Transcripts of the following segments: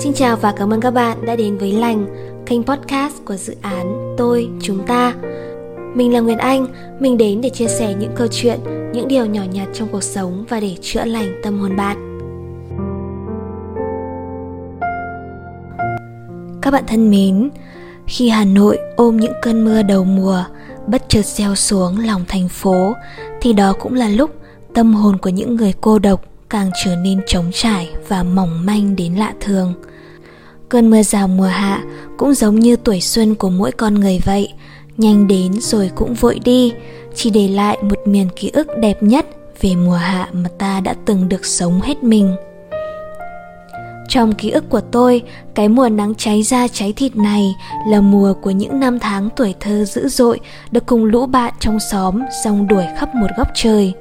Xin chào và cảm ơn các bạn đã đến với Lành, kênh podcast của dự án Tôi, Chúng Ta. Mình là Nguyễn Anh, mình đến để chia sẻ những câu chuyện, những điều nhỏ nhặt trong cuộc sống và để chữa lành tâm hồn bạn. Các bạn thân mến, khi Hà Nội ôm những cơn mưa đầu mùa bất chợt gieo xuống lòng thành phố, thì đó cũng là lúc tâm hồn của những người cô độc càng trở nên trống trải và mỏng manh đến lạ thường. Cơn mưa rào mùa hạ cũng giống như tuổi xuân của mỗi con người vậy, nhanh đến rồi cũng vội đi, chỉ để lại một miền ký ức đẹp nhất về mùa hạ mà ta đã từng được sống hết mình. Trong ký ức của tôi, cái mùa nắng cháy da cháy thịt này là mùa của những năm tháng tuổi thơ dữ dội, được cùng lũ bạn trong xóm rong đuổi khắp một góc trời.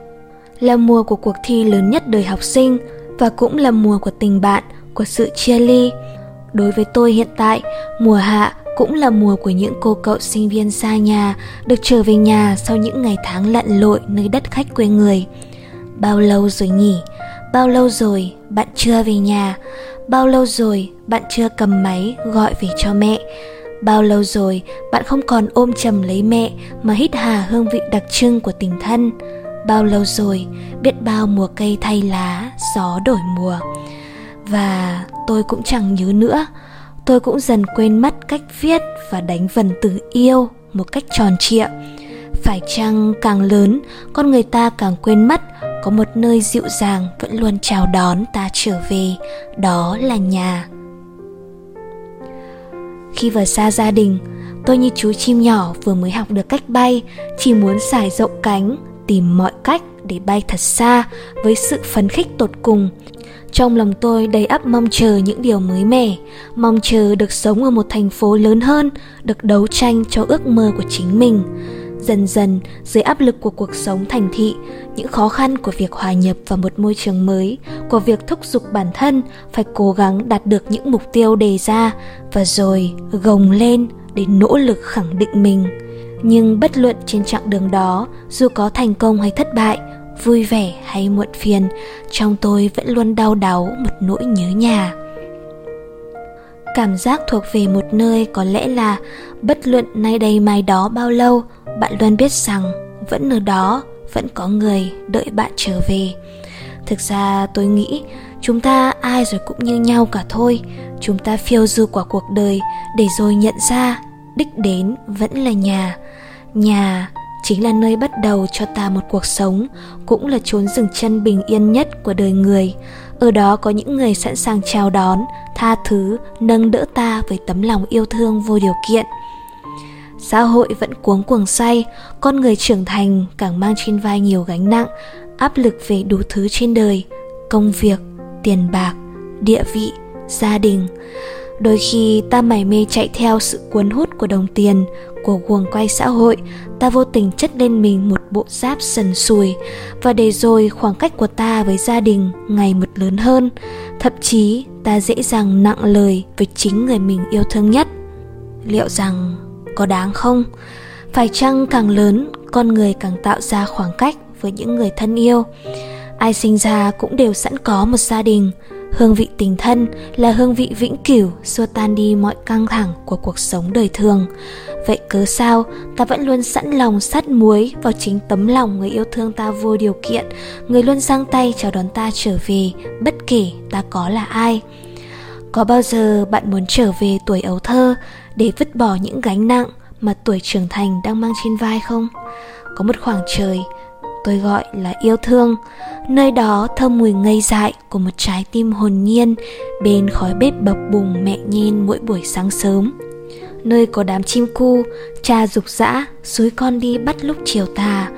Là mùa của cuộc thi lớn nhất đời học sinh, và cũng là mùa của tình bạn, của sự chia ly. Đối với tôi hiện tại, mùa hạ cũng là mùa của những cô cậu sinh viên xa nhà, được trở về nhà sau những ngày tháng lặn lội nơi đất khách quê người. Bao lâu rồi nhỉ? Bao lâu rồi bạn chưa về nhà? Bao lâu rồi bạn chưa cầm máy gọi về cho mẹ? Bao lâu rồi bạn không còn ôm chầm lấy mẹ mà hít hà hương vị đặc trưng của tình thân? Bao lâu rồi biết bao mùa cây thay lá, gió đổi mùa. Và tôi cũng chẳng nhớ nữa. Tôi cũng dần quên mất cách viết và đánh vần từ yêu một cách tròn trịa. Phải chăng càng lớn, con người ta càng quên mất có một nơi dịu dàng vẫn luôn chào đón ta trở về, đó là nhà. Khi vừa xa gia đình, tôi như chú chim nhỏ vừa mới học được cách bay, chỉ muốn xải rộng cánh, tìm mọi cách để bay thật xa với sự phấn khích tột cùng. Trong lòng tôi đầy ắp mong chờ những điều mới mẻ, mong chờ được sống ở một thành phố lớn hơn, được đấu tranh cho ước mơ của chính mình. Dần dần, dưới áp lực của cuộc sống thành thị, những khó khăn của việc hòa nhập vào một môi trường mới, của việc thúc giục bản thân phải cố gắng đạt được những mục tiêu đề ra và rồi gồng lên để nỗ lực khẳng định mình. Nhưng bất luận trên chặng đường đó, dù có thành công hay thất bại, vui vẻ hay muộn phiền, trong tôi vẫn luôn đau đáu một nỗi nhớ nhà. Cảm giác thuộc về một nơi có lẽ là bất luận nay đây mai đó bao lâu, bạn luôn biết rằng vẫn ở đó, vẫn có người đợi bạn trở về. Thực ra tôi nghĩ chúng ta ai rồi cũng như nhau cả thôi. Chúng ta phiêu du qua cuộc đời để rồi nhận ra đích đến vẫn là nhà. Nhà chính là nơi bắt đầu cho ta một cuộc sống, cũng là chốn dừng chân bình yên nhất của đời người. Ở đó có những người sẵn sàng chào đón, tha thứ, nâng đỡ ta với tấm lòng yêu thương vô điều kiện. Xã hội vẫn cuống cuồng say, con người trưởng thành càng mang trên vai nhiều gánh nặng, áp lực về đủ thứ trên đời, công việc, tiền bạc, địa vị, gia đình. Đôi khi ta mải mê chạy theo sự cuốn hút của đồng tiền, của guồng quay xã hội, ta vô tình chất lên mình một bộ giáp sần sùi, và để rồi khoảng cách của ta với gia đình ngày một lớn hơn, thậm chí ta dễ dàng nặng lời với chính người mình yêu thương nhất. Liệu rằng có đáng không? Phải chăng càng lớn, con người càng tạo ra khoảng cách với những người thân yêu? Ai sinh ra cũng đều sẵn có một gia đình. Hương vị tình thân là hương vị vĩnh cửu, xua tan đi mọi căng thẳng của cuộc sống đời thường. Vậy cớ sao ta vẫn luôn sẵn lòng sắt muối vào chính tấm lòng người yêu thương ta vô điều kiện, người luôn giang tay chào đón ta trở về, bất kể ta có là ai. Có bao giờ bạn muốn trở về tuổi ấu thơ để vứt bỏ những gánh nặng mà tuổi trưởng thành đang mang trên vai không? Có một khoảng trời tôi gọi là yêu thương, nơi đó thơm mùi ngây dại của một trái tim hồn nhiên bên khói bếp bập bùng mẹ nhen mỗi buổi sáng sớm, nơi có đám chim cu, cha rục rã xúi con đi bắt lúc chiều tà,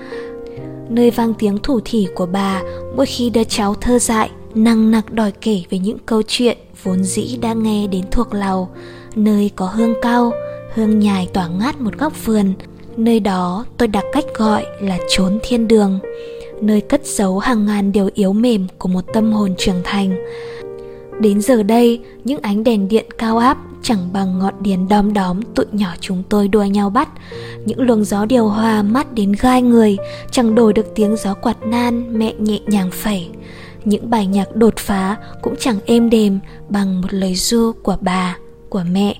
nơi vang tiếng thủ thỉ của bà mỗi khi đứa cháu thơ dại năng nặc đòi kể về những câu chuyện vốn dĩ đã nghe đến thuộc lầu, nơi có hương cau, hương nhài tỏa ngát một góc vườn. Nơi đó tôi đặt cách gọi là chốn thiên đường, nơi cất giấu hàng ngàn điều yếu mềm của một tâm hồn trưởng thành. Đến giờ đây, những ánh đèn điện cao áp chẳng bằng ngọn đèn đom đóm tụi nhỏ chúng tôi đua nhau bắt. Những luồng gió điều hòa mát đến gai người, chẳng đổi được tiếng gió quạt nan mẹ nhẹ nhàng phẩy. Những bài nhạc đột phá cũng chẳng êm đềm bằng một lời ru của bà, của mẹ.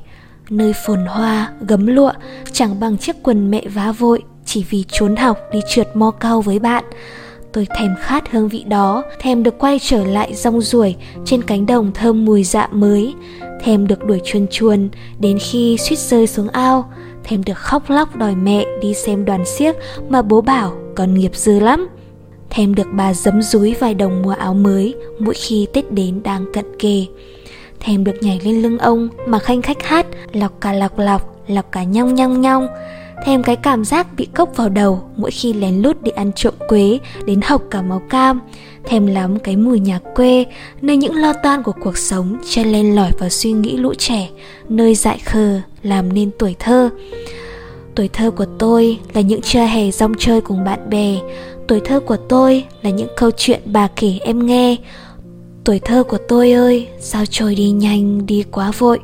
Nơi phồn hoa, gấm lụa chẳng bằng chiếc quần mẹ vá vội chỉ vì trốn học đi trượt mo cao với bạn. Tôi thèm khát hương vị đó, thèm được quay trở lại rong ruổi trên cánh đồng thơm mùi dạ mới, thèm được đuổi chuồn chuồn đến khi suýt rơi xuống ao, thèm được khóc lóc đòi mẹ đi xem đoàn xiếc mà bố bảo còn nghiệp dư lắm, thèm được bà giấm dúi vài đồng mua áo mới mỗi khi Tết đến đang cận kề, thèm được nhảy lên lưng ông mà khanh khách hát lọc cả nhong nhong nhong, thèm cái cảm giác bị cốc vào đầu mỗi khi lén lút đi ăn trộm quế đến học cả máu cam, thèm lắm cái mùi nhà quê, nơi những lo toan của cuộc sống chen len lỏi vào suy nghĩ lũ trẻ, nơi dại khờ làm nên tuổi thơ. Tuổi thơ của tôi là những trưa hè rong chơi cùng bạn bè. Tuổi thơ của tôi là những câu chuyện bà kể em nghe. Tuổi thơ của tôi ơi, sao trôi đi nhanh, đi quá vội.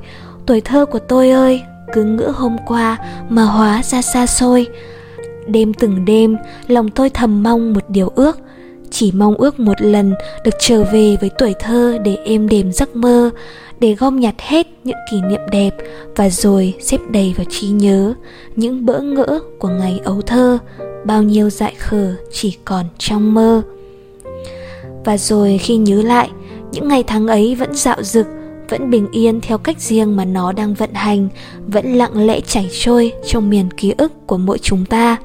Tuổi thơ của tôi ơi, cứ ngỡ hôm qua mà hóa ra xa xôi. Đêm từng đêm, lòng tôi thầm mong một điều ước. Chỉ mong ước một lần được trở về với tuổi thơ để êm đềm giấc mơ, để gom nhặt hết những kỷ niệm đẹp và rồi xếp đầy vào trí nhớ những bỡ ngỡ của ngày ấu thơ, bao nhiêu dại khờ chỉ còn trong mơ. Và rồi khi nhớ lại, những ngày tháng ấy vẫn dạo dực, vẫn bình yên theo cách riêng mà nó đang vận hành, vẫn lặng lẽ chảy trôi trong miền ký ức của mỗi chúng ta.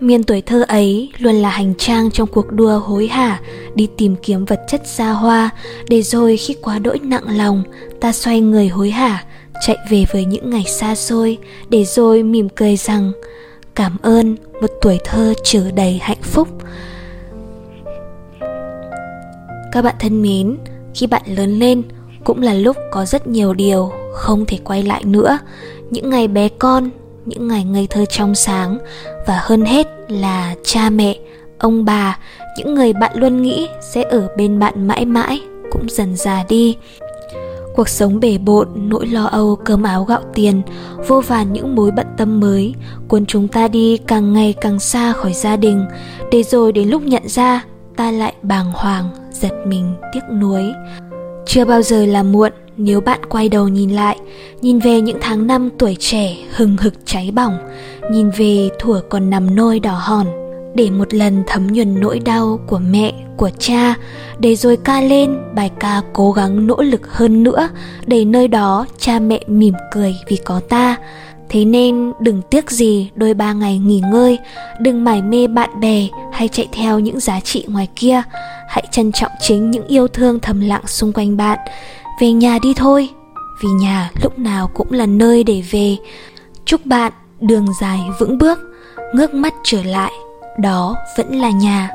Miền tuổi thơ ấy luôn là hành trang trong cuộc đua hối hả đi tìm kiếm vật chất xa hoa, để rồi khi quá đỗi nặng lòng, ta xoay người hối hả chạy về với những ngày xa xôi, để rồi mỉm cười rằng cảm ơn một tuổi thơ chứa đầy hạnh phúc. Các bạn thân mến, khi bạn lớn lên cũng là lúc có rất nhiều điều không thể quay lại nữa. Những ngày bé con, những ngày ngây thơ trong sáng, và hơn hết là cha mẹ, ông bà, những người bạn luôn nghĩ sẽ ở bên bạn mãi mãi cũng dần già đi. Cuộc sống bể bộn, nỗi lo âu cơm áo gạo tiền, vô vàn những mối bận tâm mới cuốn chúng ta đi càng ngày càng xa khỏi gia đình, để rồi đến lúc nhận ra ta lại bàng hoàng, giật mình, tiếc nuối. Chưa bao giờ là muộn nếu bạn quay đầu nhìn lại, nhìn về những tháng năm tuổi trẻ hừng hực cháy bỏng, nhìn về thuở còn nằm nôi đỏ hòn, để một lần thấm nhuần nỗi đau của mẹ, của cha, để rồi ca lên bài ca cố gắng nỗ lực hơn nữa, để nơi đó cha mẹ mỉm cười vì có ta. Thế nên đừng tiếc gì đôi ba ngày nghỉ ngơi, đừng mải mê bạn bè hay chạy theo những giá trị ngoài kia. Hãy trân trọng chính những yêu thương thầm lặng xung quanh bạn. Về nhà đi thôi, vì nhà lúc nào cũng là nơi để về. Chúc bạn đường dài vững bước, ngước mắt trở lại, đó vẫn là nhà.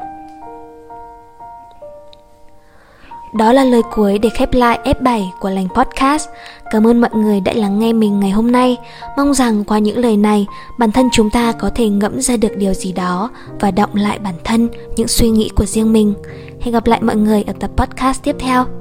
Đó là lời cuối để khép lại F7 của Lành Podcast. Cảm ơn mọi người đã lắng nghe mình ngày hôm nay. Mong rằng qua những lời này, bản thân chúng ta có thể ngẫm ra được điều gì đó và đọng lại bản thân những suy nghĩ của riêng mình. Hẹn gặp lại mọi người ở tập podcast tiếp theo.